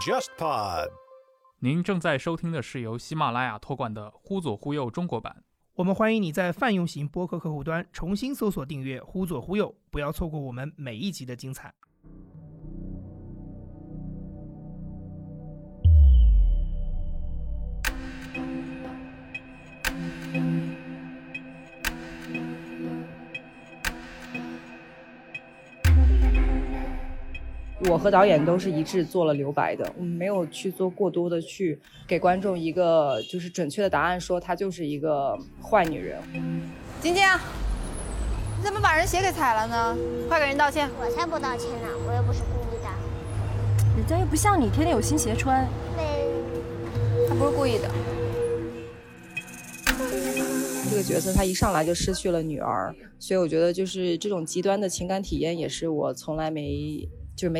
JustPod， 您正在收听的是由喜马拉雅托管的《忽左忽右》中国版。我们欢迎你在泛用型播客客户端重新搜索订阅《忽左忽右》，不要错过我们每一集的精彩。我和导演都是一致做了留白的，我们没有去做过多的去给观众一个就是准确的答案，说她就是一个坏女人。晶晶，你怎么把人鞋给踩了呢？快给人道歉！我才不道歉呢，我又不是故意的。人家又不像你天天有新鞋穿。她不是故意的。这个角色她一上来就失去了女儿，所以我觉得就是这种极端的情感体验也是我从来没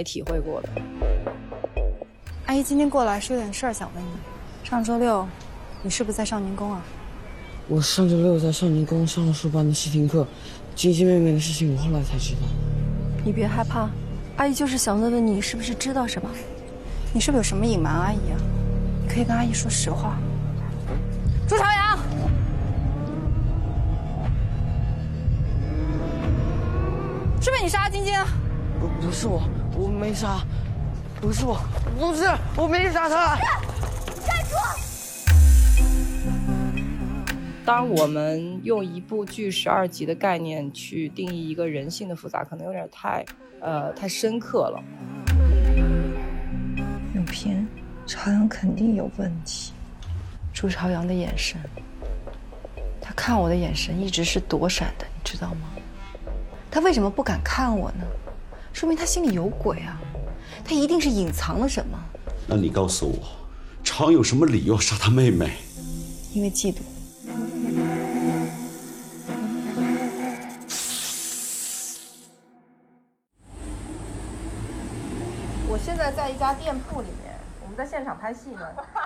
体会过的。阿姨今天过来是有点事儿想问你，上周六你是不是在少年宫啊？我上周六在少年宫上了数班的试听课，晶晶妹妹的事情我后来才知道。你别害怕，阿姨就是想问问你是不是知道什么，你是不是有什么隐瞒阿姨啊？你可以跟阿姨说实话。朱朝阳，是不是你杀晶晶？不是我。我没杀，不是我，不是，我没杀他。站住！当我们用一部剧12集的概念去定义一个人性的复杂，可能有点太深刻了。影片，朝阳肯定有问题。朱朝阳的眼神，他看我的眼神一直是躲闪的，你知道吗？他为什么不敢看我呢？说明他心里有鬼啊，他一定是隐藏了什么。那你告诉我，朝阳有什么理由杀他妹妹？因为嫉妒。我现在在一家店铺里面，我们在现场拍戏呢，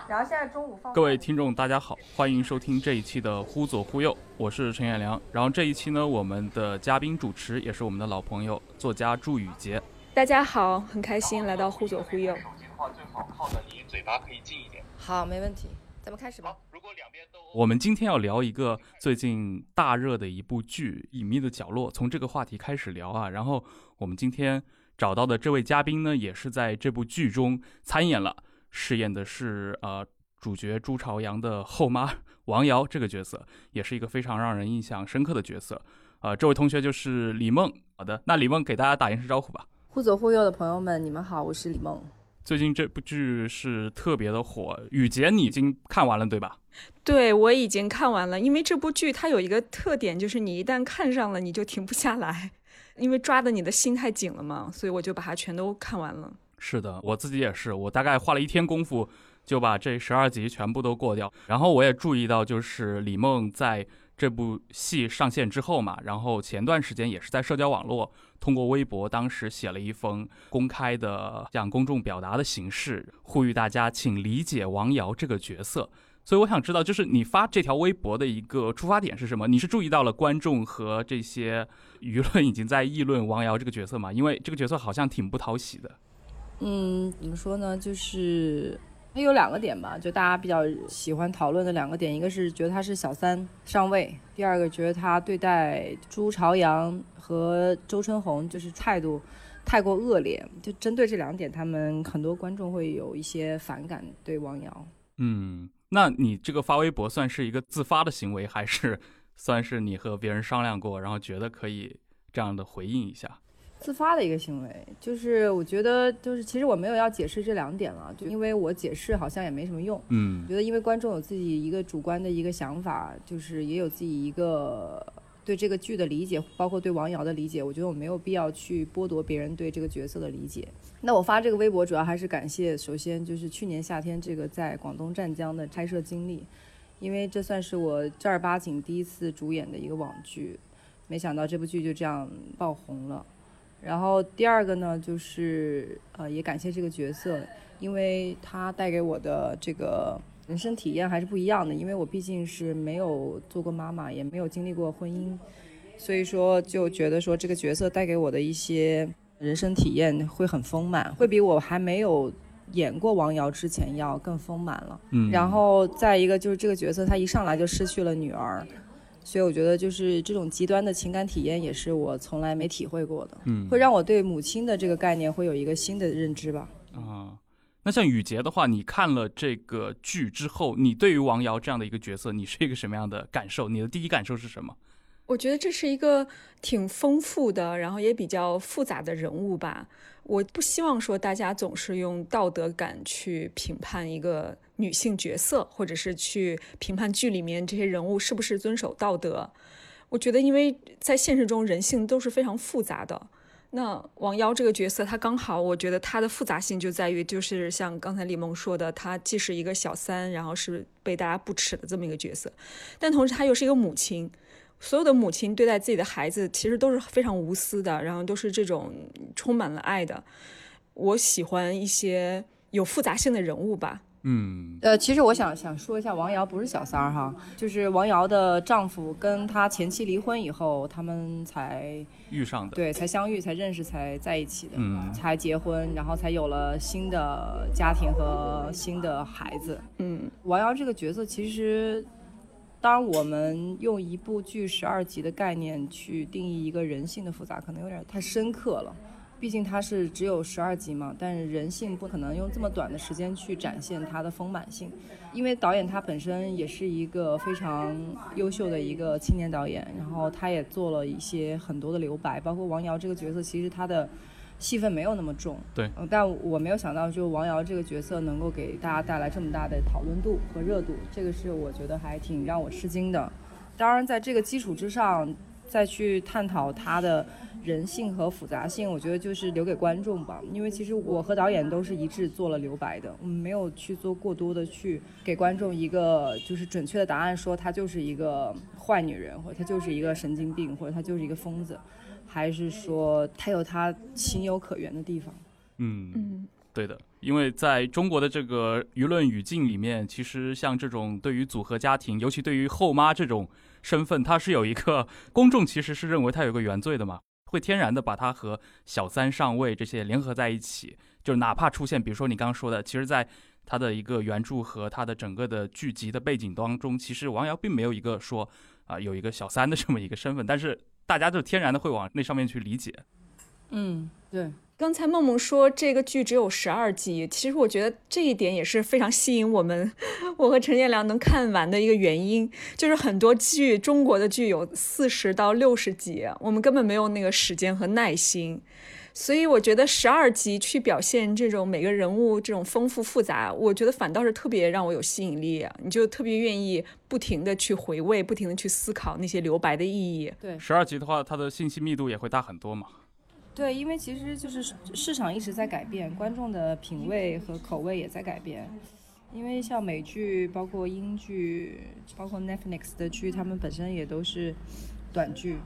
然后现在中午放。各位听众大家好，欢迎收听这一期的忽左忽右，我是陈彦良。然后这一期呢，我们的嘉宾主持也是我们的老朋友作家祝雨洁。大家好，很开心来到忽左忽右。好，没问题，咱们开始吧。我们今天要聊一个最近大热的一部剧《隐秘的角落》，从这个话题开始聊啊。然后我们今天找到的这位嘉宾呢，也是在这部剧中参演了，饰演的是主角朱朝阳的后妈王瑶这个角色，也是一个非常让人印象深刻的角色。这位同学就是李梦。好的，那李梦给大家打一声招呼吧。忽左忽右的朋友们，你们好，我是李梦。最近这部剧是特别的火，雨洁你已经看完了对吧？对，我已经看完了。因为这部剧它有一个特点，就是你一旦看上了你就停不下来，因为抓的你的心太紧了嘛，所以我就把它全都看完了。是的，我自己也是，我大概花了1天功夫就把这12集全部都过掉。然后我也注意到，就是李梦在这部戏上线之后嘛，然后前段时间也是在社交网络通过微博，当时写了一封公开的这样公众表达的形式，呼吁大家请理解王瑶这个角色。所以我想知道，就是你发这条微博的一个出发点是什么？你是注意到了观众和这些舆论已经在议论王瑶这个角色吗？因为这个角色好像挺不讨喜的。怎么说呢，就是有2个点吧，就大家比较喜欢讨论的2个点，一个是觉得他是小三上位，第2个觉得他对待朱朝阳和周春红就是态度太过恶劣。就针对这2点，他们很多观众会有一些反感对王瑶。那你这个发微博算是一个自发的行为，还是算是你和别人商量过，然后觉得可以这样的回应一下？自发的一个行为，就是我觉得，就是其实我没有要解释这2点了，就因为我解释好像也没什么用。觉得因为观众有自己一个主观的一个想法，就是也有自己一个对这个剧的理解，包括对王瑶的理解，我觉得我没有必要去剥夺别人对这个角色的理解。那我发这个微博主要还是感谢，首先就是去年夏天这个在广东湛江的拍摄经历，因为这算是我正儿八经第一次主演的一个网剧，没想到这部剧就这样爆红了。然后第2个呢，就是也感谢这个角色，因为它带给我的这个人生体验还是不一样的。因为我毕竟是没有做过妈妈，也没有经历过婚姻，所以说就觉得说这个角色带给我的一些人生体验会很丰满，会比我还没有演过王瑶之前要更丰满了。嗯，然后再一个就是这个角色他一上来就失去了女儿，所以我觉得就是这种极端的情感体验也是我从来没体会过的，嗯，会让我对母亲的这个概念会有一个新的认知吧。啊，那像雨洁的话，你看了这个剧之后，你对于王瑶这样的一个角色，你是一个什么样的感受？你的第一感受是什么？我觉得这是一个挺丰富的，然后也比较复杂的人物吧。我不希望说大家总是用道德感去评判一个女性角色，或者是去评判剧里面这些人物是不是遵守道德。我觉得因为在现实中人性都是非常复杂的，那王瑶这个角色她刚好，我觉得她的复杂性就在于就是像刚才李萌说的，她既是一个小三，然后是被大家不耻的这么一个角色，但同时她又是一个母亲。所有的母亲对待自己的孩子其实都是非常无私的，然后都是这种充满了爱的。我喜欢一些有复杂性的人物吧。嗯，其实我想说一下，王瑶不是小三哈，就是王瑶的丈夫跟他前妻离婚以后，他们才遇上的，对，才相遇，才认识，才在一起的，嗯，才结婚，然后才有了新的家庭和新的孩子。嗯，王瑶这个角色其实。当我们用一部剧12集的概念去定义一个人性的复杂，可能有点太深刻了，毕竟它是只有12集嘛，但是人性不可能用这么短的时间去展现它的丰满性，因为导演他本身也是一个非常优秀的一个青年导演，然后他也做了一些很多的留白，包括王瑶这个角色其实他的戏份没有那么重，对，但我没有想到就王瑶这个角色能够给大家带来这么大的讨论度和热度，这个是我觉得还挺让我吃惊的。当然在这个基础之上再去探讨他的人性和复杂性，我觉得就是留给观众吧，因为其实我和导演都是一致做了留白的，我们没有去做过多的去给观众一个就是准确的答案，说她就是一个坏女人，或者她就是一个神经病，或者她就是一个疯子，还是说他有他情有可原的地方。嗯，对的，因为在中国的这个舆论语境里面，其实像这种对于组合家庭，尤其对于后妈这种身份，它是有一个公众其实是认为它有一个原罪的嘛，会天然的把它和小三上位这些联合在一起，就哪怕出现比如说你刚刚说的，其实在它的一个原著和它的整个的剧集的背景当中，其实王瑶并没有一个说有一个小三的这么一个身份，但是大家就天然的会往那上面去理解。嗯，对。刚才梦梦说这个剧只有12集，其实我觉得这一点也是非常吸引我和陈建良能看完的一个原因，就是很多剧，中国的剧有40到60集，我们根本没有那个时间和耐心，所以我觉得12集去表现这种每个人物这种丰富复杂，我觉得反倒是特别让我有吸引力，你就特别愿意不停的去回味，不停的去思考那些留白的意义。对，12集的话，它的信息密度也会大很多嘛。对，因为其实就是市场一直在改变，观众的品味和口味也在改变。因为像美剧，包括英剧，包括 Netflix 的剧，他们本身也都是短剧。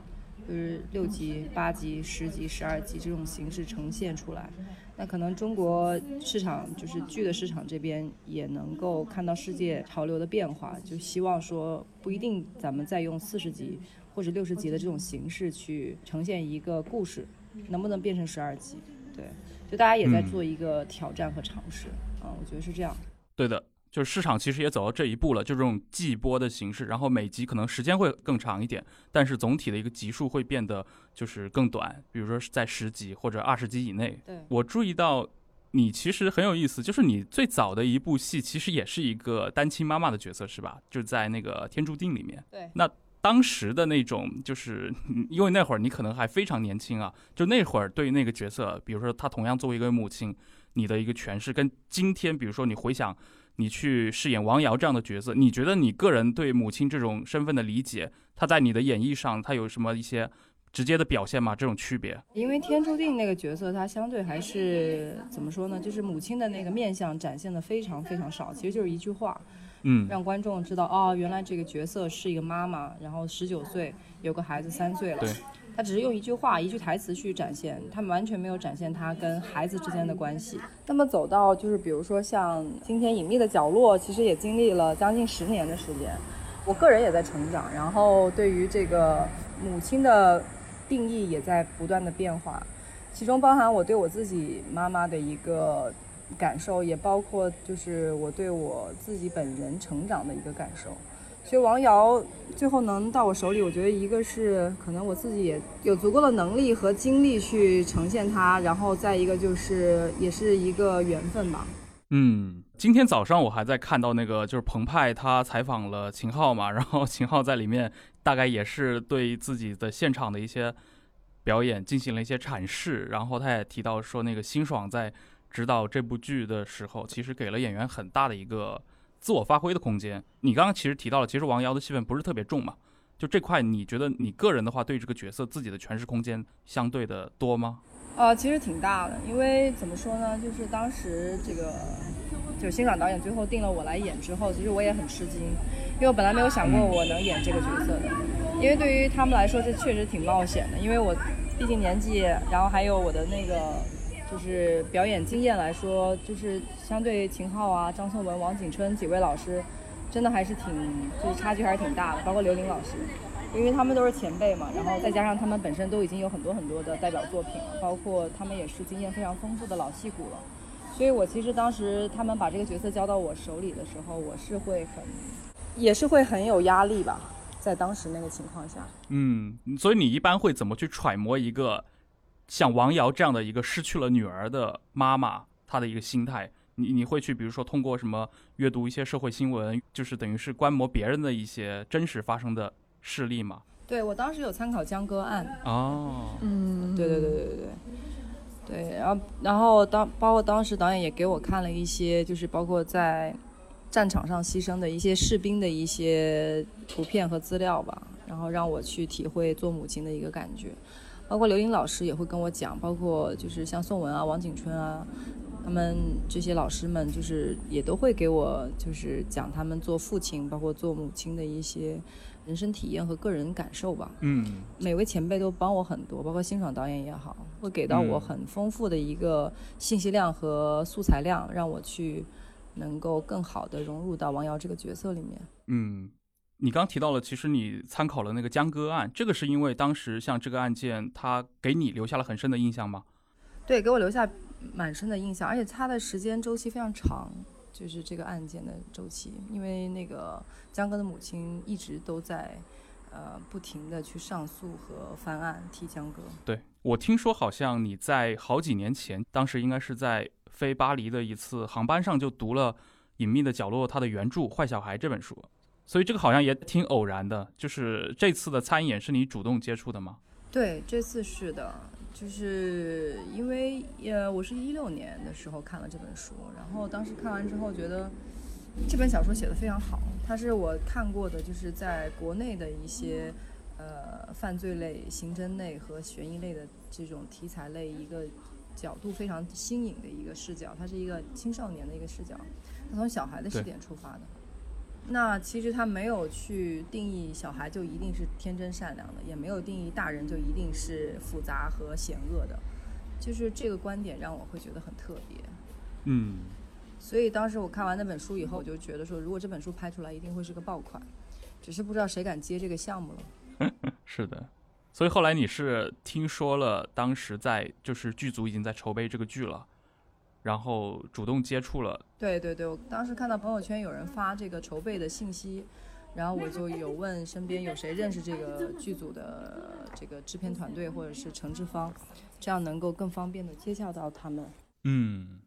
就是6集、8集、10集、12集这种形式呈现出来，那可能中国市场就是剧的市场这边也能够看到世界潮流的变化，就希望说不一定咱们再用40集或者60集的这种形式去呈现一个故事，能不能变成12集？对，就大家也在做一个挑战和尝试啊，我觉得是这样。对的。就是市场其实也走到这一步了，就这种季播的形式，然后每集可能时间会更长一点，但是总体的一个集数会变得就是更短，比如说在10集或者20集以内。对，我注意到你其实很有意思，就是你最早的一部戏其实也是一个单亲妈妈的角色是吧？就在那个《天注定》里面。对，那当时的那种就是因为那会儿你可能还非常年轻啊，就那会儿对于那个角色，比如说她同样作为一个母亲，你的一个诠释跟今天比如说你回想你去饰演王瑶这样的角色，你觉得你个人对母亲这种身份的理解，她在你的演绎上她有什么一些直接的表现吗？这种区别？因为天注定那个角色她相对还是怎么说呢，就是母亲的那个面相展现的非常非常少，其实就是一句话，嗯，让观众知道哦，原来这个角色是一个妈妈，然后19岁有个孩子3岁了。对，他只是用一句话一句台词去展现，他们完全没有展现他跟孩子之间的关系。那么走到就是比如说像今天《隐秘的角落》，其实也经历了将近10年的时间，我个人也在成长，然后对于这个母亲的定义也在不断的变化。其中包含我对我自己妈妈的一个感受，也包括就是我对我自己本人成长的一个感受。所以王瑶最后能到我手里，我觉得一个是可能我自己也有足够的能力和精力去呈现它，然后再一个就是也是一个缘分吧。嗯，今天早上我还在看到那个就是澎湃他采访了秦昊嘛，然后秦昊在里面大概也是对自己的现场的一些表演进行了一些阐释，然后他也提到说那个辛爽在指导这部剧的时候其实给了演员很大的一个自我发挥的空间。你刚刚其实提到了其实王瑶的戏份不是特别重嘛，就这块你觉得你个人的话对这个角色自己的诠释空间相对的多吗？其实挺大的，因为怎么说呢，就是当时这个就是辛爽导演最后定了我来演之后，其实我也很吃惊，因为我本来没有想过我能演这个角色的，因为对于他们来说这确实挺冒险的，因为我毕竟年纪，然后还有我的那个就是表演经验来说，就是相对秦昊啊、张颂文、王景春几位老师，真的还是就是差距还是挺大的，包括刘琳老师。因为他们都是前辈嘛，然后再加上他们本身都已经有很多很多的代表作品了，包括他们也是经验非常丰富的老戏骨了，所以我其实当时他们把这个角色交到我手里的时候，我是也是会很有压力吧，在当时那个情况下。嗯，所以你一般会怎么去揣摩一个像王瑶这样的一个失去了女儿的妈妈她的一个心态？你会去比如说通过什么阅读一些社会新闻，就是等于是观摩别人的一些真实发生的事例嘛？对，我当时有参考江歌案。哦，嗯，对，然后包括当时导演也给我看了一些，就是包括在战场上牺牲的一些士兵的一些图片和资料吧，然后让我去体会做母亲的一个感觉。包括刘琳老师也会跟我讲，包括就是像宋文啊、王景春啊，他们这些老师们就是也都会给我就是讲他们做父亲，包括做母亲的一些人生体验和个人感受吧。嗯，每位前辈都帮我很多，包括辛爽导演也好，会给到我很丰富的一个信息量和素材量，让我去能够更好的融入到王瑶这个角色里面。嗯，你刚提到了其实你参考了那个江歌案，这个是因为当时像这个案件它给你留下了很深的印象吗？对，给我留下蛮深的印象，而且它的时间周期非常长，就是这个案件的周期，因为那个江歌的母亲一直都在不停的去上诉和翻案替江歌。对，我听说好像你在好几年前，当时应该是在飞巴黎的一次航班上就读了《隐秘的角落》它的原著《坏小孩》这本书，所以这个好像也挺偶然的，就是这次的参演是你主动接触的吗？对，这次是的，就是因为我是2016年的时候看了这本书，然后当时看完之后觉得这本小说写得非常好，它是我看过的就是在国内的一些犯罪类、刑侦类和悬疑类的这种题材类一个角度非常新颖的一个视角，它是一个青少年的一个视角，它从小孩的视点出发的。那其实他没有去定义小孩就一定是天真善良的，也没有定义大人就一定是复杂和险恶的，就是这个观点让我会觉得很特别。嗯，所以当时我看完那本书以后，我就觉得说如果这本书拍出来一定会是个爆款，只是不知道谁敢接这个项目了。是的，所以后来你是听说了当时在就是剧组已经在筹备这个剧了，然后主动接触了。对，我当时看到朋友圈有人发这个筹备的信息，然后我就有问身边有谁认识这个剧组的这个制片团队或者是承制方，这样能够更方便的接洽到他们。嗯，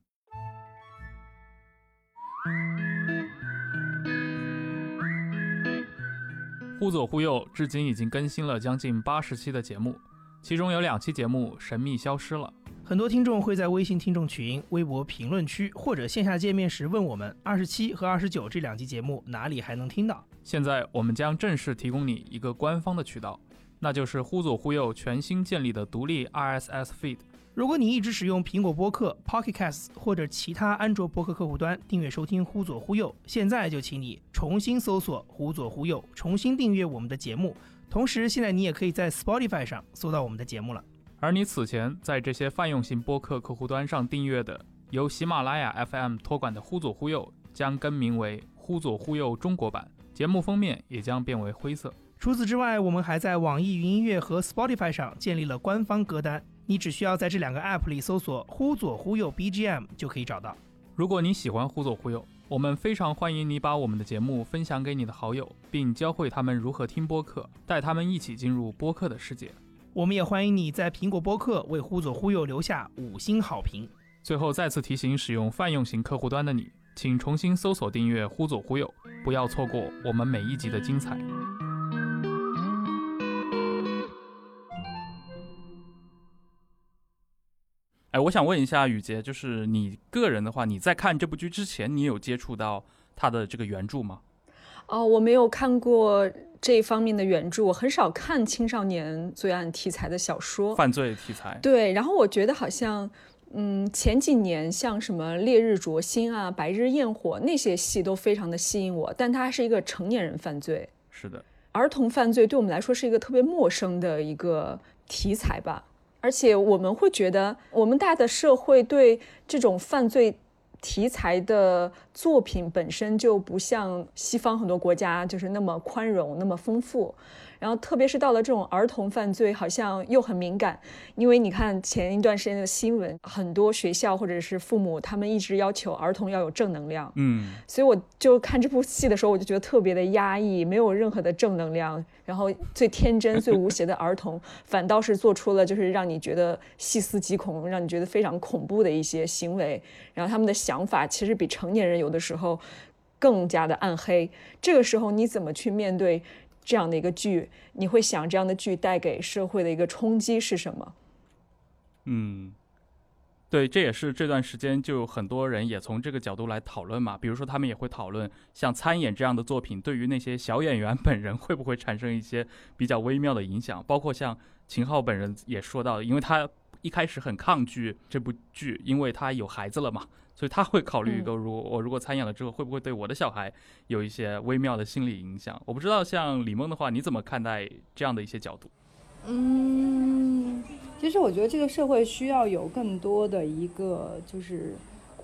忽左忽右至今已经更新了将近80期的节目，其中有2期节目神秘消失了。很多听众会在微信听众群、微博评论区或者线下见面时问我们27和29这2期节目哪里还能听到。现在我们将正式提供你一个官方的渠道，那就是忽左忽右全新建立的独立 RSS feed。 如果你一直使用苹果播客、 Pocketcast 或者其他安卓播客客户端订阅收听忽左忽右，现在就请你重新搜索忽左忽右，重新订阅我们的节目。同时现在你也可以在 Spotify 上搜到我们的节目了。而你此前在这些泛用型播客客户端上订阅的由喜马拉雅 FM 托管的忽左忽右将更名为忽左忽右中国版，节目封面也将变为灰色。除此之外，我们还在网易云音乐和 Spotify 上建立了官方歌单，你只需要在这两个 app 里搜索忽左忽右 BGM 就可以找到。如果你喜欢忽左忽右，我们非常欢迎你把我们的节目分享给你的好友，并教会他们如何听播客，带他们一起进入播客的世界。我们也欢迎你在苹果播客为忽左忽右留下5星好评。最后再次提醒使用泛用型客户端的你，请重新搜索订阅忽左忽右，不要错过我们每一集的精彩。哎，我想问一下雨杰，就是你个人的话，你在看这部剧之前，你有接触到他的这个原著吗？哦，我没有看过这一方面的原著，我很少看青少年罪案题材的小说，犯罪题材。对，然后我觉得好像前几年像什么《烈日灼心》啊，《白日焰火》那些戏都非常的吸引我，但它是一个成年人犯罪。是的，儿童犯罪对我们来说是一个特别陌生的一个题材吧。而且我们会觉得我们大的社会对这种犯罪题材的作品本身就不像西方很多国家就是那么宽容那么丰富，然后特别是到了这种儿童犯罪好像又很敏感，因为你看前一段时间的新闻，很多学校或者是父母他们一直要求儿童要有正能量，所以我就看这部戏的时候我就觉得特别的压抑，没有任何的正能量，然后最天真最无邪的儿童反倒是做出了就是让你觉得细思极恐，让你觉得非常恐怖的一些行为，然后他们的想法其实比成年人有的时候更加的暗黑。这个时候你怎么去面对这样的一个剧，你会想这样的剧带给社会的一个冲击是什么？对，这也是这段时间就有很多人也从这个角度来讨论嘛，比如说他们也会讨论像参演这样的作品对于那些小演员本人会不会产生一些比较微妙的影响，包括像秦昊本人也说到，因为他一开始很抗拒这部剧，因为他有孩子了嘛，所以他会考虑一个，如果参演了之后会不会对我的小孩有一些微妙的心理影响。我不知道像李梦的话你怎么看待这样的一些角度？其实我觉得这个社会需要有更多的一个就是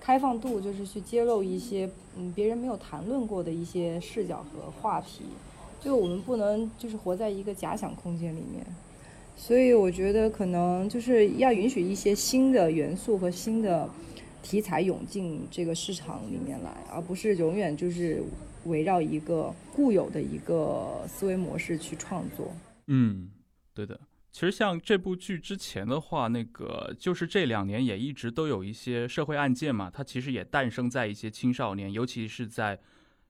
开放度，就是去揭露一些别人没有谈论过的一些视角和话题，就我们不能就是活在一个假想空间里面，所以我觉得可能就是要允许一些新的元素和新的题材涌进这个市场里面来，而不是永远就是围绕一个固有的一个思维模式去创作。对的。其实像这部剧之前的话，那个就是这2年也一直都有一些社会案件嘛，它其实也诞生在一些青少年，尤其是在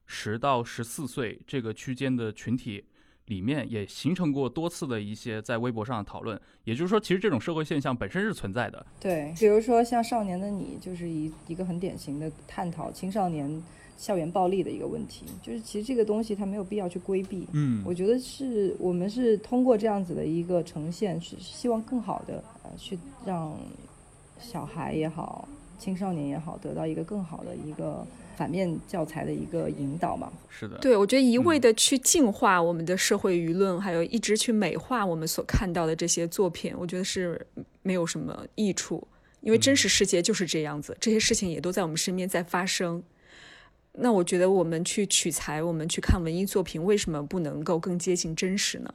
10到14岁这个区间的群体里面，也形成过多次的一些在微博上的讨论，也就是说其实这种社会现象本身是存在的。对，比如说像《少年的你》就是一个很典型的探讨青少年校园暴力的一个问题，就是其实这个东西它没有必要去规避。我觉得是我们是通过这样子的一个呈现，是希望更好的去让小孩也好青少年也好得到一个更好的一个反面教材的一个引导嘛。是的，对，我觉得一味的去净化我们的社会舆论，还有一直去美化我们所看到的这些作品，我觉得是没有什么益处，因为真实世界就是这样子，这些事情也都在我们身边在发生。那我觉得我们去取材，我们去看文艺作品，为什么不能够更接近真实呢？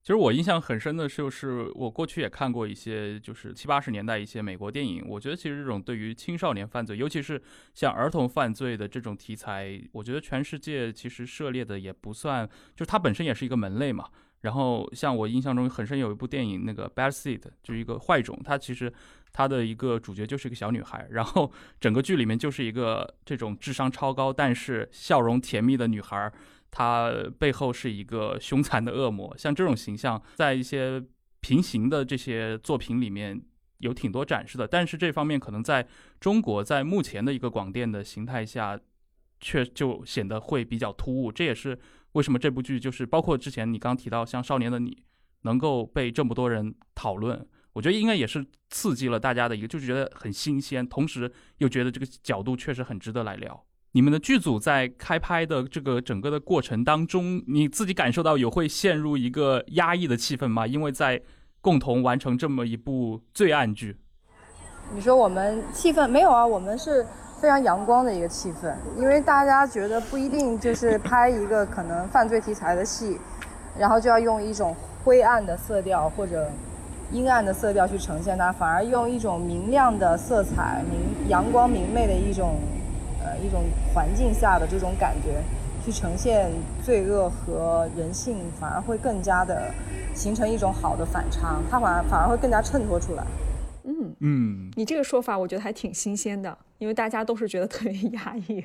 其实我印象很深的就是我过去也看过一些就是70、80年代一些美国电影，我觉得其实这种对于青少年犯罪，尤其是像儿童犯罪的这种题材，我觉得全世界其实涉猎的也不算，就是它本身也是一个门类嘛。然后像我印象中很深有一部电影，那个 Bad Seed 就是一个坏种，它其实它的一个主角就是一个小女孩，然后整个剧里面就是一个这种智商超高但是笑容甜蜜的女孩，他背后是一个凶残的恶魔，像这种形象在一些平行的这些作品里面有挺多展示的，但是这方面可能在中国在目前的一个广电的形态下却就显得会比较突兀，这也是为什么这部剧就是包括之前你刚提到像《少年的你》能够被这么多人讨论，我觉得应该也是刺激了大家的一个，就是觉得很新鲜，同时又觉得这个角度确实很值得来聊。你们的剧组在开拍的这个整个的过程当中，你自己感受到有会陷入一个压抑的气氛吗？因为在共同完成这么一部罪案剧。你说我们气氛没有啊，我们是非常阳光的一个气氛，因为大家觉得不一定就是拍一个可能犯罪题材的戏，然后就要用一种灰暗的色调或者阴暗的色调去呈现它，反而用一种明亮的色彩、阳光明媚的一种环境下的这种感觉去呈现罪恶和人性，反而会更加的形成一种好的反差，它反而会更加衬托出来。嗯，你这个说法我觉得还挺新鲜的，因为大家都是觉得特别压抑，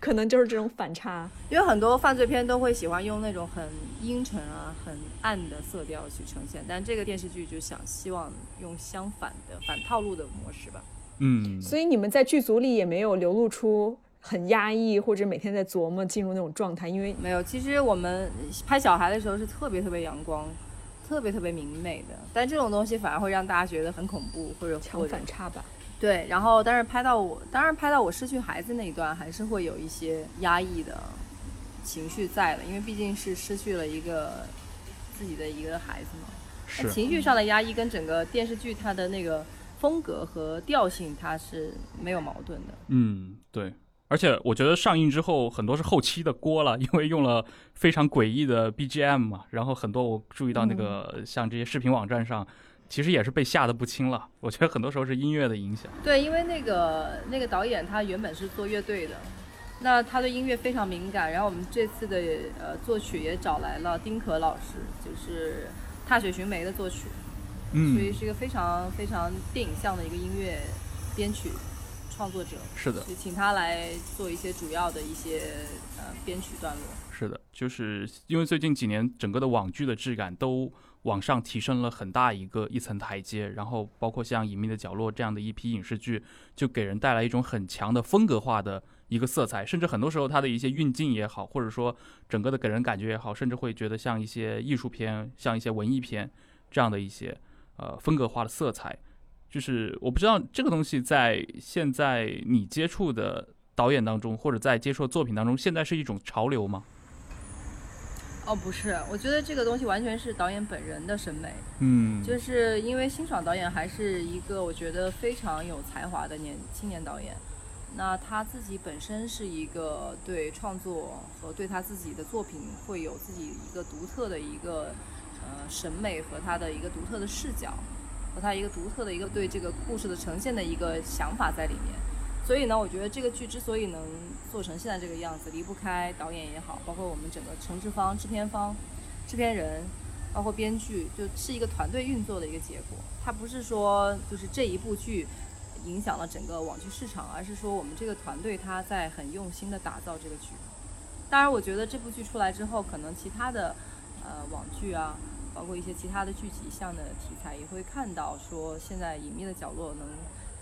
可能就是这种反差。因为很多犯罪片都会喜欢用那种很阴沉啊、很暗的色调去呈现，但这个电视剧就想希望用相反的、反套路的模式吧。嗯，所以你们在剧组里也没有流露出很压抑或者每天在琢磨进入那种状态，因为没有。其实我们拍小孩的时候是特别特别阳光、特别特别明媚的，但这种东西反而会让大家觉得很恐怖或者强反差吧。对，然后但是拍到我失去孩子那一段，还是会有一些压抑的情绪在的，因为毕竟是失去了一个自己的一个孩子嘛。是情绪上的压抑跟整个电视剧它的那个风格和调性它是没有矛盾的。嗯，对。而且我觉得上映之后很多是后期的锅了，因为用了非常诡异的 BGM 嘛，然后很多我注意到那个像这些视频网站上其实也是被吓得不轻了，我觉得很多时候是音乐的影响。对，因为那个导演他原本是做乐队的，那他对音乐非常敏感，然后我们这次的作曲也找来了丁可老师，就是踏雪寻梅的作曲，所以是一个非常非常电影向的一个音乐编曲创作者。是的，就请他来做一些主要的一些编曲段落。是的，就是因为最近几年整个的网剧的质感都往上提升了很大一层台阶，然后包括像《隐秘的角落》这样的一批影视剧，就给人带来一种很强的风格化的一个色彩，甚至很多时候它的一些运镜也好，或者说整个的给人感觉也好，甚至会觉得像一些艺术片、像一些文艺片这样的一些风格化的色彩。就是我不知道这个东西在现在你接触的导演当中，或者在接触的作品当中，现在是一种潮流吗？哦，不是，我觉得这个东西完全是导演本人的审美。嗯，就是因为辛爽导演还是一个我觉得非常有才华的青年导演，那他自己本身是一个对创作和对他自己的作品会有自己一个独特的一个审美和他的一个独特的视角。和他一个独特的一个对这个故事的呈现的一个想法在里面，所以呢我觉得这个剧之所以能做成现在这个样子，离不开导演也好，包括我们整个承制方、制片方、制片人，包括编剧，就是一个团队运作的一个结果。它不是说就是这一部剧影响了整个网剧市场，而是说我们这个团队它在很用心的打造这个剧。当然我觉得这部剧出来之后，可能其他的网剧啊，包括一些其他的剧集项的题材，也会看到说现在《隐秘的角落》能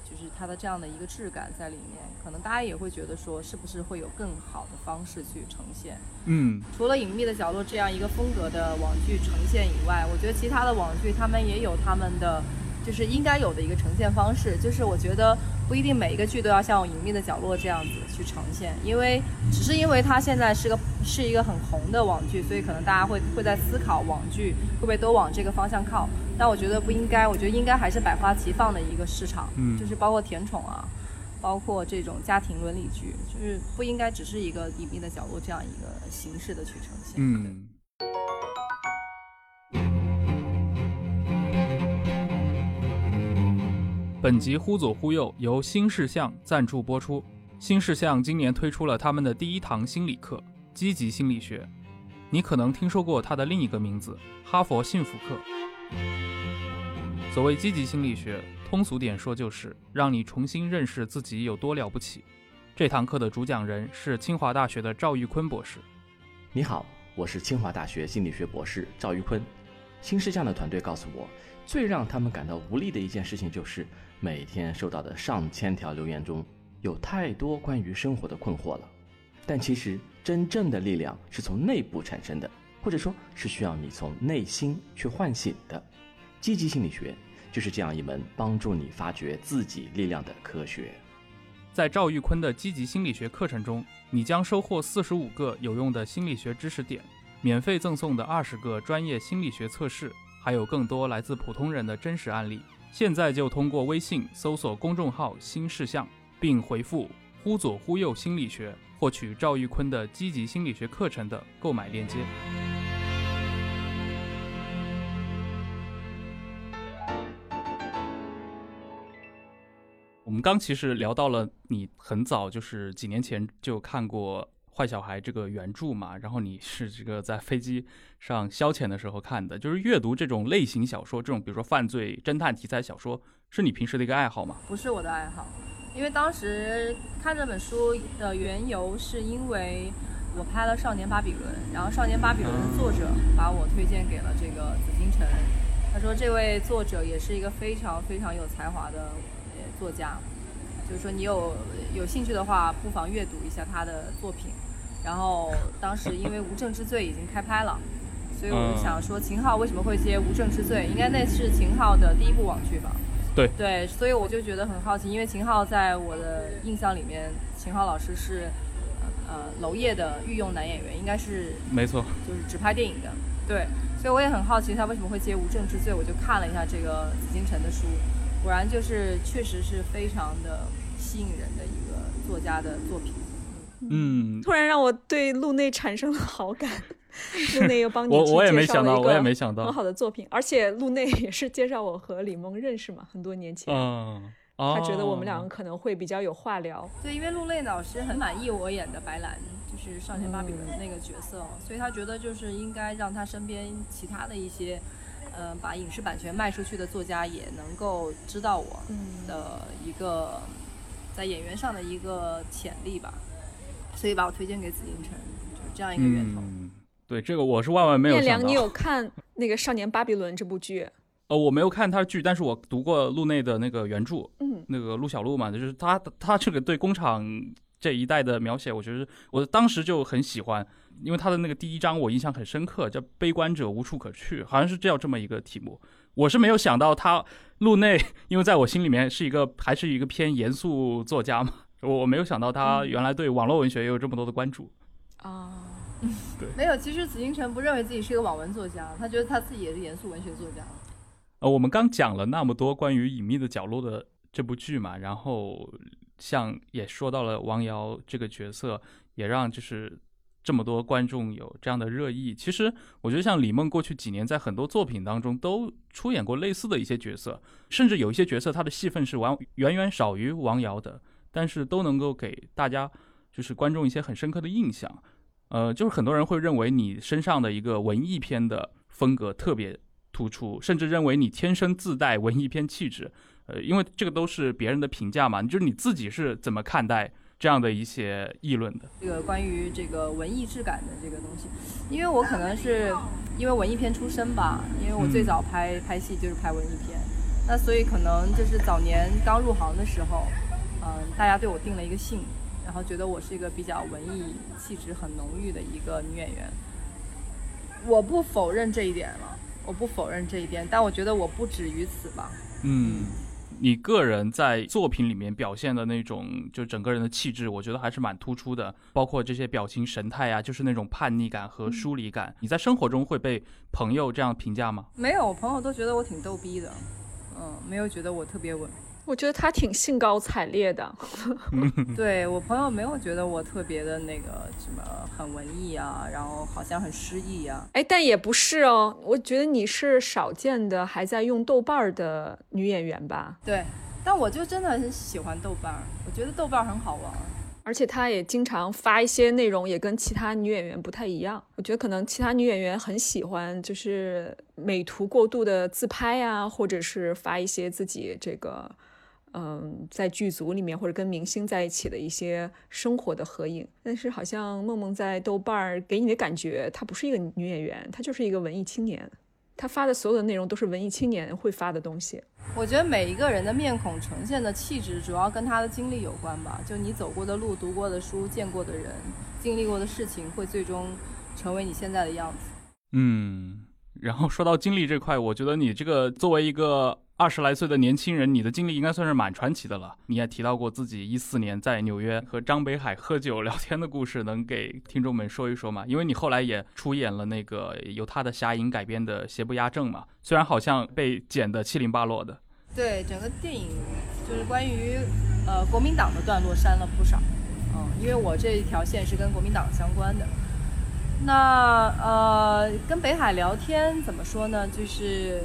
就是它的这样的一个质感在里面，可能大家也会觉得说是不是会有更好的方式去呈现。嗯，除了《隐秘的角落》这样一个风格的网剧呈现以外，我觉得其他的网剧他们也有他们的就是应该有的一个呈现方式，就是我觉得不一定每一个剧都要像《隐秘的角落》这样子去呈现，因为只是因为它现在是一个很红的网剧，所以可能大家会在思考网剧会不会都往这个方向靠，但我觉得不应该，我觉得应该还是百花齐放的一个市场。嗯，就是包括甜宠啊，包括这种家庭伦理剧，就是不应该只是一个隐秘的角落这样一个形式的去呈现。嗯。本集《忽左忽右》由新事项赞助播出。新事项今年推出了他们的第一堂心理课——积极心理学。你可能听说过它的另一个名字——哈佛幸福课。所谓积极心理学，通俗点说就是让你重新认识自己有多了不起。这堂课的主讲人是清华大学的赵玉坤博士。你好，我是清华大学心理学博士赵玉坤。新事项的团队告诉我，最让他们感到无力的一件事情就是每天收到的上千条留言中有太多关于生活的困惑了。但其实真正的力量是从内部产生的，或者说是需要你从内心去唤醒的。积极心理学就是这样一门帮助你发掘自己力量的科学。在赵玉坤的积极心理学课程中，你将收获45个有用的心理学知识点，免费赠送的20个专业心理学测试，还有更多来自普通人的真实案例。现在就通过微信搜索公众号新事项，并回复忽左忽右心理学，获取赵玉坤的积极心理学课程的购买链接。我们刚其实聊到了你很早就是几年前就看过坏小孩这个原著嘛，然后你是这个在飞机上消遣的时候看的，就是阅读这种类型小说，这种比如说犯罪侦探题材小说是你平时的一个爱好吗？不是我的爱好，因为当时看这本书的缘由是因为我拍了《少年巴比伦》，然后《少年巴比伦》的作者把我推荐给了这个紫金陈，他说这位作者也是一个非常非常有才华的作家，就是说你有兴趣的话不妨阅读一下他的作品。然后当时因为《无证之罪》已经开拍了，所以我就想说秦昊为什么会接《无证之罪》，应该那是秦昊的第一部网剧吧。对，所以我就觉得很好奇，因为秦昊在我的印象里面，秦昊老师是娄烨的御用男演员，应该是没错，就是只拍电影的。对，所以我也很好奇他为什么会接《无证之罪》，我就看了一下这个紫禁城的书，果然就是确实是非常的吸引人的一个作家的作品。突然让我对路内产生了好感。路内又帮你介绍了一个我也没想到很好的作品，而且路内也是介绍我和李萌认识嘛，很多年前。他觉得我们两个可能会比较有话聊。对，因为路内老师很满意我演的白兰，就是少年巴比伦那个角色，所以他觉得就是应该让他身边其他的一些把影视版权卖出去的作家也能够知道我的一个在演员上的一个潜力吧，所以把我推荐给紫禁城，就是这样一个源头。对，这个我是万万没有想到。彦良，你有看那个《少年巴比伦》这部剧？我没有看他的剧，但是我读过路内的那个原著，那个陆小璐嘛，就是他这个对工厂这一代的描写，我觉得我当时就很喜欢，因为他的那个第一章我印象很深刻，叫《悲观者无处可去》，好像是叫这么一个题目。我是没有想到他路内，因为在我心里面是一个还是一个偏严肃作家嘛，我没有想到他原来对网络文学也有这么多的关注啊。对，没有。其实紫禁城不认为自己是一个网文作家，他觉得他自己也是严肃文学作家。我们刚讲了那么多关于《隐秘的角落》的这部剧嘛，然后像也说到了王瑶这个角色，也让就是这么多观众有这样的热议。其实我觉得像李梦过去几年在很多作品当中都出演过类似的一些角色，甚至有一些角色他的戏份是远远少于王瑶的，但是都能够给大家就是观众一些很深刻的印象。就是很多人会认为你身上的一个文艺片的风格特别突出，甚至认为你天生自带文艺片气质。因为这个都是别人的评价嘛，就是你自己是怎么看待这样的一些议论的？这个关于这个文艺质感的这个东西，因为我可能是因为文艺片出身吧，因为我最早拍戏就是拍文艺片，那所以可能就是早年刚入行的时候。大家对我定了一个性，然后觉得我是一个比较文艺气质很浓郁的一个女演员。我不否认这一点了，我不否认这一点，但我觉得我不止于此吧。你个人在作品里面表现的那种就整个人的气质，我觉得还是蛮突出的，包括这些表情神态啊，就是那种叛逆感和疏离感。你在生活中会被朋友这样评价吗？没有，朋友都觉得我挺逗逼的，没有觉得我特别文。我觉得他挺兴高采烈的。对，我朋友没有觉得我特别的那个什么很文艺啊，然后好像很诗意啊。但也不是哦，我觉得你是少见的还在用豆瓣的女演员吧。对，但我就真的很喜欢豆瓣，我觉得豆瓣很好玩，而且她也经常发一些内容也跟其他女演员不太一样。我觉得可能其他女演员很喜欢就是美图过度的自拍啊，或者是发一些自己这个在剧组里面或者跟明星在一起的一些生活的合影，但是好像梦梦在豆瓣给你的感觉，她不是一个女演员，她就是一个文艺青年，她发的所有的内容都是文艺青年会发的东西。我觉得每一个人的面孔呈现的气质主要跟他的经历有关吧，就你走过的路、读过的书、见过的人、经历过的事情，会最终成为你现在的样子。然后说到经历这块，我觉得你这个作为一个20来岁的年轻人，你的经历应该算是蛮传奇的了。你也提到过自己2014年在纽约和张北海喝酒聊天的故事，能给听众们说一说吗？因为你后来也出演了那个由他的侠影改编的《邪不压正》嘛，虽然好像被剪得七零八落的。对，整个电影就是关于国民党的段落删了不少，因为我这条线是跟国民党相关的。那跟北海聊天怎么说呢？就是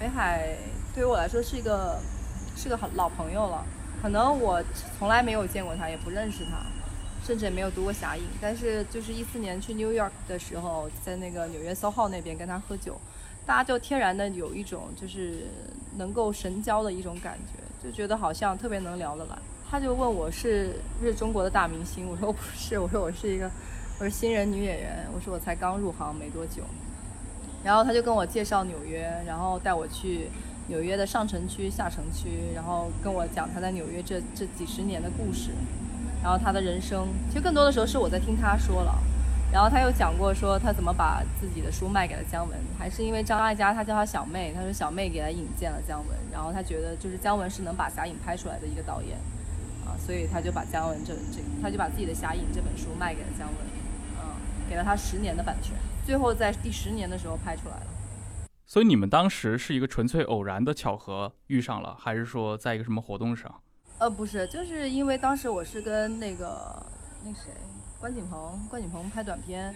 北海对于我来说是一个是个很老朋友了，可能我从来没有见过他，也不认识他，甚至也没有读过侠影，但是就是14年去 New York 的时候，在那个纽约 SoHo 那边跟他喝酒，大家就天然的有一种就是能够神交的一种感觉，就觉得好像特别能聊得来。他就问我是不是中国的大明星，我说不是，我说我是一个，我是新人女演员，我说我才刚入行没多久。然后他就跟我介绍纽约，然后带我去纽约的上城区、下城区，然后跟我讲他在纽约这几十年的故事，然后他的人生。其实更多的时候是我在听他说了。然后他又讲过说他怎么把自己的书卖给了姜文，还是因为张艾嘉他叫他小妹，他说小妹给他引荐了姜文，然后他觉得就是姜文是能把侠影拍出来的一个导演啊，所以他就把姜文他就把自己的侠影这本书卖给了姜文，给了他10年的版权，最后在第10年的时候拍出来了。所以你们当时是一个纯粹偶然的巧合遇上了，还是说在一个什么活动上？不是，就是因为当时我是跟那谁关锦鹏拍短片，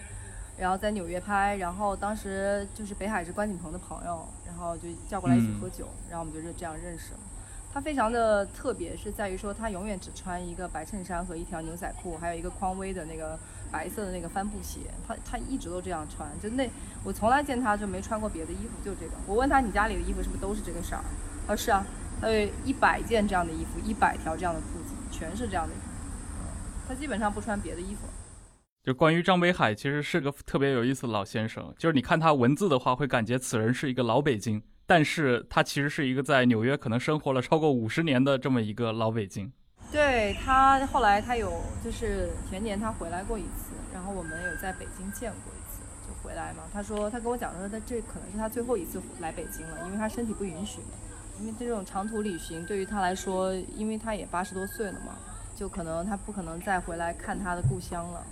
然后在纽约拍，然后当时就是北海是关锦鹏的朋友，然后就叫过来一起喝酒，然后我们就这样认识了。他非常的特别是在于说他永远只穿一个白衬衫和一条牛仔裤，还有一个匡威的那个白色的那个帆布鞋，他一直都这样穿，就那我从来见他就没穿过别的衣服，就这个。我问他你家里的衣服是不是都是这个色儿？他说是啊，他有100件这样的衣服，100条这样的裤子，全是这样的衣服，他基本上不穿别的衣服。就关于张北海其实是个特别有意思的老先生，就是你看他文字的话会感觉此人是一个老北京，但是他其实是一个在纽约可能生活了超过50年的这么一个老北京。对，他后来他有就是前年他回来过一次，然后我们有在北京见过一次就回来嘛。他说他跟我讲说他这可能是他最后一次来北京了，因为他身体不允许，因为这种长途旅行对于他来说，因为他也80多岁了嘛，就可能他不可能再回来看他的故乡了。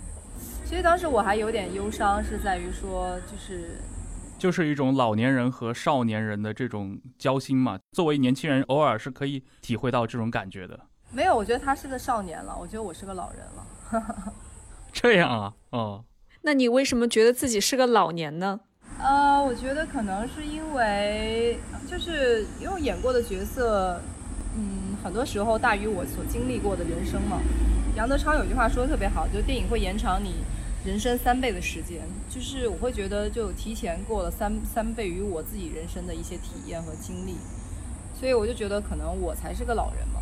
所以当时我还有点忧伤是在于说就是一种老年人和少年人的这种交心嘛，作为年轻人偶尔是可以体会到这种感觉的。没有，我觉得他是个少年了，我觉得我是个老人了。这样啊，哦，那你为什么觉得自己是个老年呢？我觉得可能是因为就是因为演过的角色很多时候大于我所经历过的人生嘛。杨德昌有句话说得特别好，就电影会延长你人生3倍的时间，就是我会觉得就提前过了三倍于我自己人生的一些体验和经历，所以我就觉得可能我才是个老人嘛。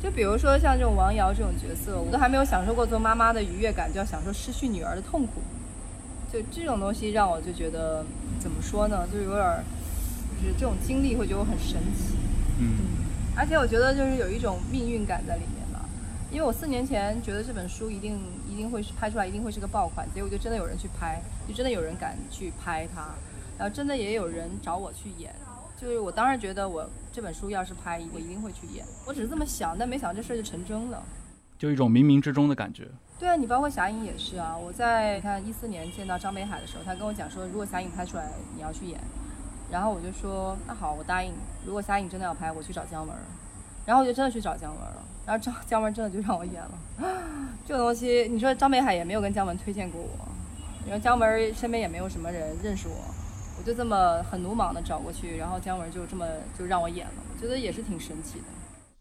就比如说像这种王瑶这种角色，我都还没有享受过做妈妈的愉悦感，就要享受失去女儿的痛苦，就这种东西让我就觉得怎么说呢，就有点就是这种经历会觉得我很神奇。而且我觉得就是有一种命运感在里面吧，因为我4年前觉得这本书一定会拍出来，一定会是个爆款，结果就真的有人去拍，就真的有人敢去拍它，然后真的也有人找我去演。就是我当然觉得我这本书要是拍我一定会去演，我只是这么想，但没想到这事就成真了，就一种冥冥之中的感觉。对啊，你包括侠影也是啊，我在14年见到张北海的时候，他跟我讲说如果侠影拍出来你要去演，然后我就说那好我答应，如果侠影真的要拍我去找姜文，然后我就真的去找姜文了，然后姜文真的就让我演了。这个东西你说张北海也没有跟姜文推荐过我，然后姜文身边也没有什么人认识我，我就这么很鲁莽的找过去，然后姜文就这么就让我演了，我觉得也是挺神奇的。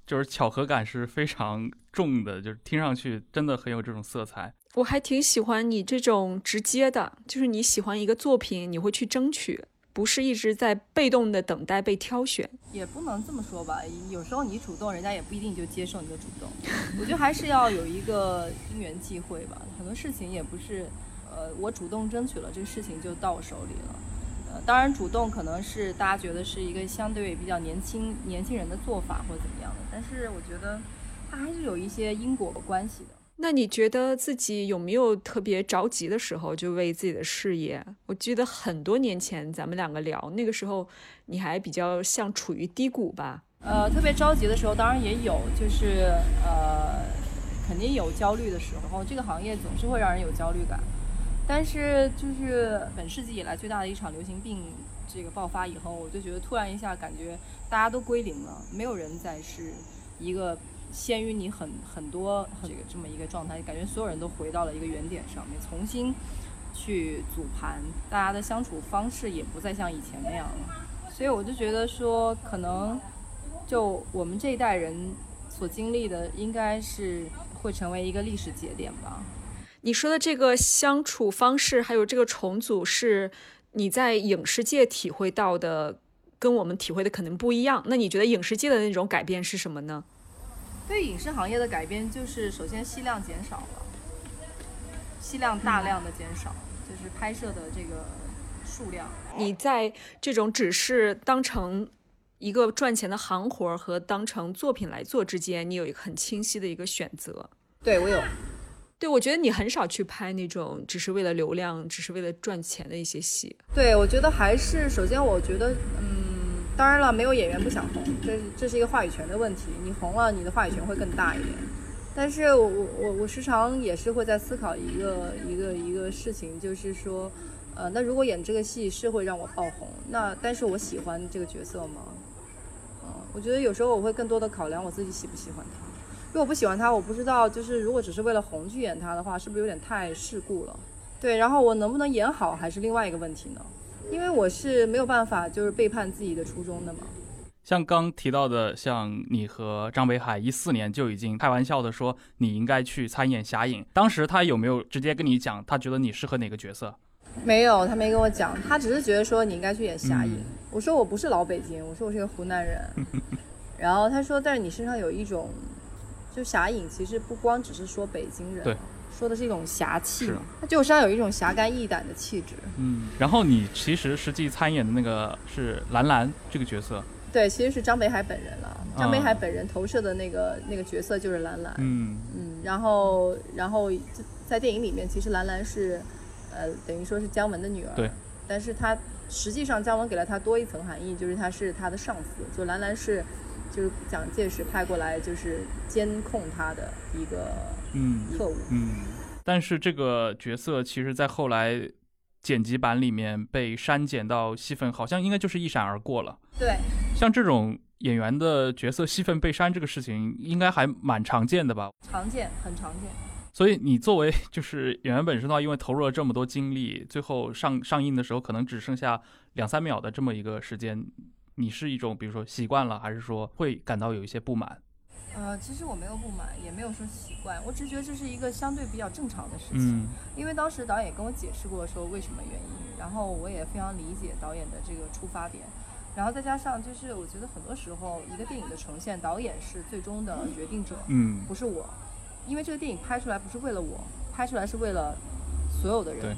就是巧合感是非常重的，就是听上去真的很有这种色彩。我还挺喜欢你这种直接的，就是你喜欢一个作品你会去争取，不是一直在被动的等待被挑选。也不能这么说吧，有时候你主动人家也不一定就接受你的主动。我觉得还是要有一个因缘际会吧，很多事情也不是我主动争取了这个事情就到我手里了。当然主动可能是大家觉得是一个相对比较年轻人的做法或者怎么样的，但是我觉得它还是有一些因果关系的。那你觉得自己有没有特别着急的时候，就为自己的事业？我记得很多年前咱们两个聊，那个时候你还比较像处于低谷吧？特别着急的时候当然也有，就是肯定有焦虑的时候，这个行业总是会让人有焦虑感。但是就是本世纪以来最大的一场流行病这个爆发以后，我就觉得突然一下感觉大家都归零了，没有人再是一个先于你很多这个这么一个状态，感觉所有人都回到了一个原点上面，重新去组盘，大家的相处方式也不再像以前那样了。所以我就觉得说可能就我们这一代人所经历的，应该是会成为一个历史节点吧。你说的这个相处方式还有这个重组，是你在影视界体会到的跟我们体会的可能不一样，那你觉得影视界的那种改变是什么呢？对影视行业的改变就是首先戏量减少了，戏量大量的减少，就是拍摄的这个数量。你在这种只是当成一个赚钱的行活和当成作品来做之间，你有一个很清晰的一个选择。对，我有。对，我觉得你很少去拍那种只是为了流量只是为了赚钱的一些戏。对，我觉得还是首先我觉得当然了，没有演员不想红，这是一个话语权的问题，你红了你的话语权会更大一点。但是我时常也是会在思考一个事情，就是说那如果演这个戏是会让我爆红，那但是我喜欢这个角色吗？我觉得有时候我会更多的考量我自己喜不喜欢他。如果不喜欢他，我不知道就是如果只是为了红去演他的话，是不是有点太世故了？对，然后我能不能演好还是另外一个问题呢，因为我是没有办法就是背叛自己的初衷的嘛。像刚提到的，像你和张北海2014年就已经开玩笑的说你应该去参演侠影，当时他有没有直接跟你讲他觉得你适合哪个角色？没有，他没跟我讲，他只是觉得说你应该去演侠影。我说我不是老北京，我说我是个湖南人然后他说但是你身上有一种就侠影其实不光只是说北京人，对，说的是一种侠气，他就身上有一种侠肝义胆的气质。然后你其实实际参演的那个是兰兰这个角色。对，其实是张北海本人了，张北海本人投射的那个角色就是兰兰。然后在电影里面，其实兰兰是等于说是姜文的女儿，对，但是她实际上姜文给了她多一层含义，就是她是她的上司，就兰兰是就是蒋介石派过来就是监控她的一个特务。但是这个角色其实在后来剪辑版里面被删减到戏份，好像应该就是一闪而过了。对，像这种演员的角色戏份被删这个事情，应该还蛮常见的吧？常见，很常见。所以你作为就是演员本身的话，因为投入了这么多精力，最后上映的时候可能只剩下2-3秒的这么一个时间，你是一种比如说习惯了，还是说会感到有一些不满？其实我没有不满，也没有说习惯，我只觉得这是一个相对比较正常的事情。因为当时导演跟我解释过说为什么原因，然后我也非常理解导演的这个出发点，然后再加上就是我觉得很多时候一个电影的呈现，导演是最终的决定者，不是我，因为这个电影拍出来不是为了我，拍出来是为了所有的人，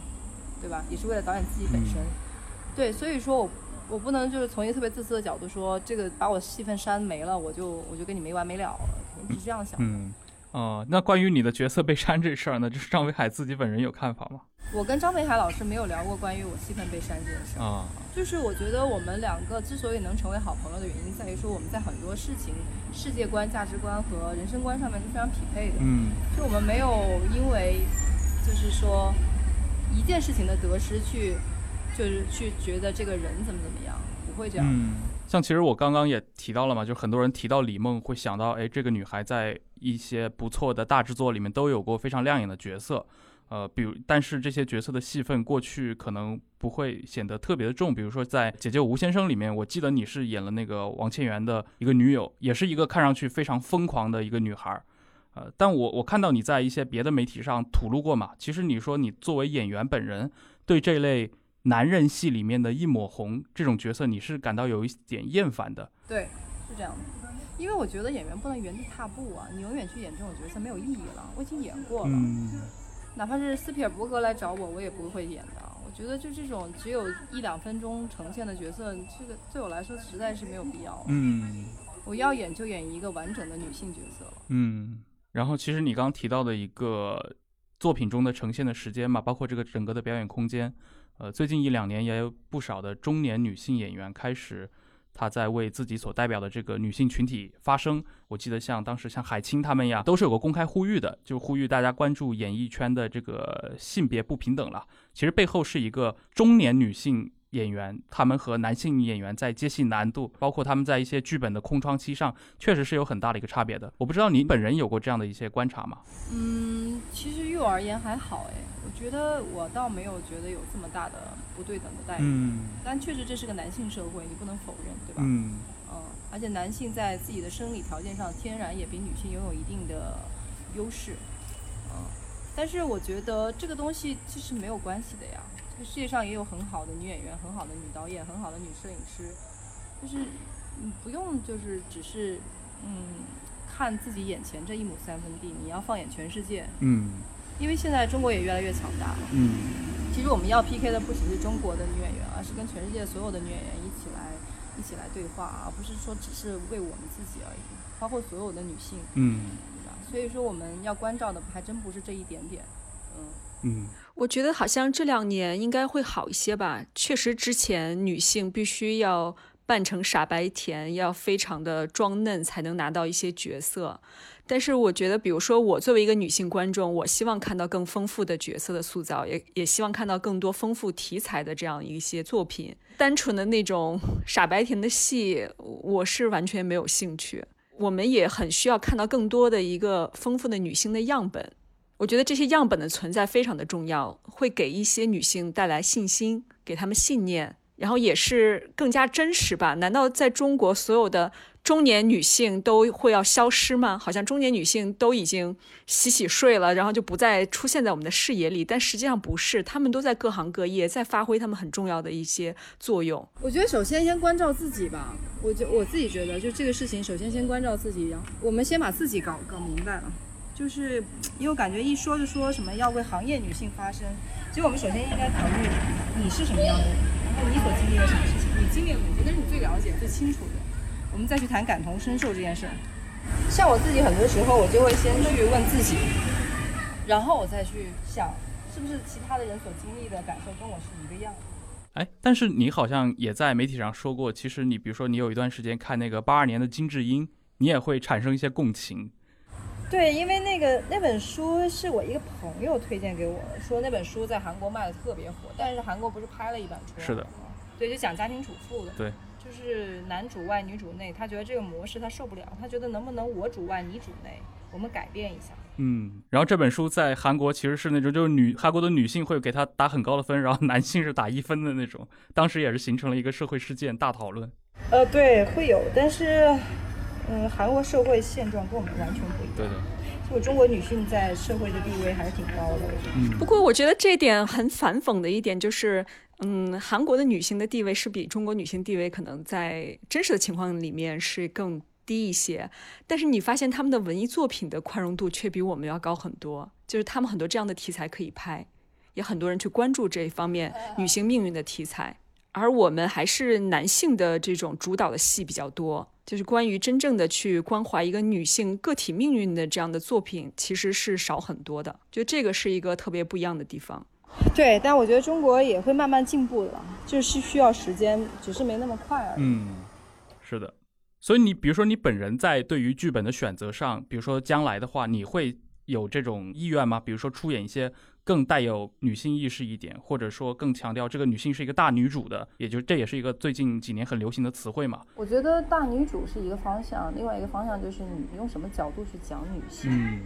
对吧？也是为了导演自己本身。对，所以说我不能就是从一个特别自私的角度说，这个把我戏份删没了，我就跟你没完没了了，肯定不是这样想的。那关于你的角色被删这事儿呢，就是张北海自己本人有看法吗？我跟张北海老师没有聊过关于我戏份被删这件事儿。就是我觉得我们两个之所以能成为好朋友的原因，在于说我们在很多事情、世界观、价值观和人生观上面是非常匹配的。就我们没有因为就是说一件事情的得失去。就是去觉得这个人怎么样，不会这样。像其实我刚刚也提到了嘛，就很多人提到李梦会想到，哎，这个女孩在一些不错的大制作里面都有过非常亮眼的角色，比如但是这些角色的戏份过去可能不会显得特别的重，比如说在《解救吴先生》里面，我记得你是演了那个王千源的一个女友，也是一个看上去非常疯狂的一个女孩。但我看到你在一些别的媒体上吐露过嘛，其实你说你作为演员本人对这类男人戏里面的一抹红这种角色，你是感到有一点厌烦的。对，是这样的，因为我觉得演员不能原地踏步啊，你永远去演这种角色没有意义了，我已经演过了。哪怕是斯皮尔伯格来找我，我也不会演的。我觉得就这种只有1-2分钟呈现的角色，这个对我来说实在是没有必要了。我要演就演一个完整的女性角色了。然后其实你刚提到的一个作品中的呈现的时间嘛，包括这个整个的表演空间，最近1-2年也有不少的中年女性演员开始，她在为自己所代表的这个女性群体发声。我记得像当时像海清他们呀，都是有个公开呼吁的，就呼吁大家关注演艺圈的这个性别不平等了。其实背后是一个中年女性演员，她们和男性演员在接戏难度，包括她们在一些剧本的空窗期上，确实是有很大的一个差别的。我不知道你本人有过这样的一些观察吗？其实于我而言还好我觉得我倒没有觉得有这么大的不对等的待遇，但确实这是个男性社会，你不能否认，对吧？而且男性在自己的生理条件上天然也比女性拥有一定的优势，但是我觉得这个东西其实没有关系的呀，这个世界上也有很好的女演员、很好的女导演、很好的女摄影师，就是不用就是只是看自己眼前这一亩三分地，你要放眼全世界。因为现在中国也越来越强大了。其实我们要 PK 的不只是中国的女演员，而是跟全世界所有的女演员一起来对话啊，不是说只是为我们自己而已，包括所有的女性。对吧？所以说我们要关照的还真不是这一点点。我觉得好像这2年应该会好一些吧。确实之前女性必须要扮成傻白甜，要非常的装嫩才能拿到一些角色，但是我觉得比如说我作为一个女性观众，我希望看到更丰富的角色的塑造，也希望看到更多丰富题材的这样一些作品，单纯的那种傻白甜的戏我是完全没有兴趣。我们也很需要看到更多的一个丰富的女性的样本，我觉得这些样本的存在非常的重要，会给一些女性带来信心，给她们信念，然后也是更加真实吧。难道在中国所有的中年女性都会要消失吗？好像中年女性都已经洗睡了，然后就不再出现在我们的视野里，但实际上不是，她们都在各行各业在发挥她们很重要的一些作用。我觉得首先先关照自己吧，我自己觉得就这个事情首先先关照自己，我们先把自己搞明白了。就是因为我感觉一说就说什么要为行业女性发声，其实我们首先应该考虑你是什么样的人，你所经历了什么事情，你经历了哪些，那是你最了解最清楚的，我们再去谈感同身受这件事。像我自己很多时候我就会先去问自己，然后我再去想是不是其他的人所经历的感受跟我是一个样。但是你好像也在媒体上说过，其实你比如说你有一段时间看那个82年的金智英，你也会产生一些共情。对，因为那本书是我一个朋友推荐给我，说那本书在韩国卖的特别火，但是韩国不是拍了一版出来？是的。对，就讲家庭主妇的。对，就是男主外女主内，他觉得这个模式他受不了，他觉得能不能我主外你主内，我们改变一下。然后这本书在韩国其实是那种就是韩国的女性会给他打很高的分，然后男性是打1分的那种，当时也是形成了一个社会事件大讨论。对，会有，但是。韩国社会现状跟我们完全不一样。对的，所以中国女性在社会的地位还是挺高的。不过我觉得这点很反讽的一点就是，韩国的女性的地位是比中国女性地位可能在真实的情况里面是更低一些，但是你发现他们的文艺作品的宽容度却比我们要高很多，就是他们很多这样的题材可以拍，也很多人去关注这一方面女性命运的题材。而我们还是男性的这种主导的戏比较多，就是关于真正的去关怀一个女性个体命运的这样的作品其实是少很多的，就这个是一个特别不一样的地方。对，但我觉得中国也会慢慢进步的，就是需要时间，只是没那么快而已。是的。所以你比如说你本人在对于剧本的选择上，比如说将来的话你会有这种意愿吗？比如说出演一些更带有女性意识一点，或者说更强调这个女性是一个大女主的，也就这也是一个最近几年很流行的词汇嘛。我觉得大女主是一个方向，另外一个方向就是你用什么角度去讲女性，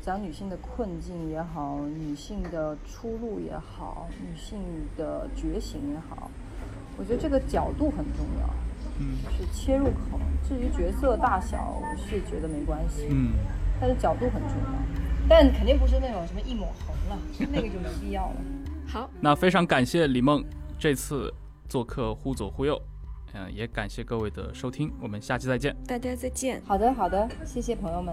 讲女性的困境也好，女性的出路也好，女性的觉醒也好，我觉得这个角度很重要，是切入口。至于角色大小，我是觉得没关系，但是角度很重要。但肯定不是那种什么一抹红了，那个就没必要了。好，那非常感谢李梦这次做客忽左忽右，也感谢各位的收听，我们下期再见。大家再见。好的，谢谢朋友们。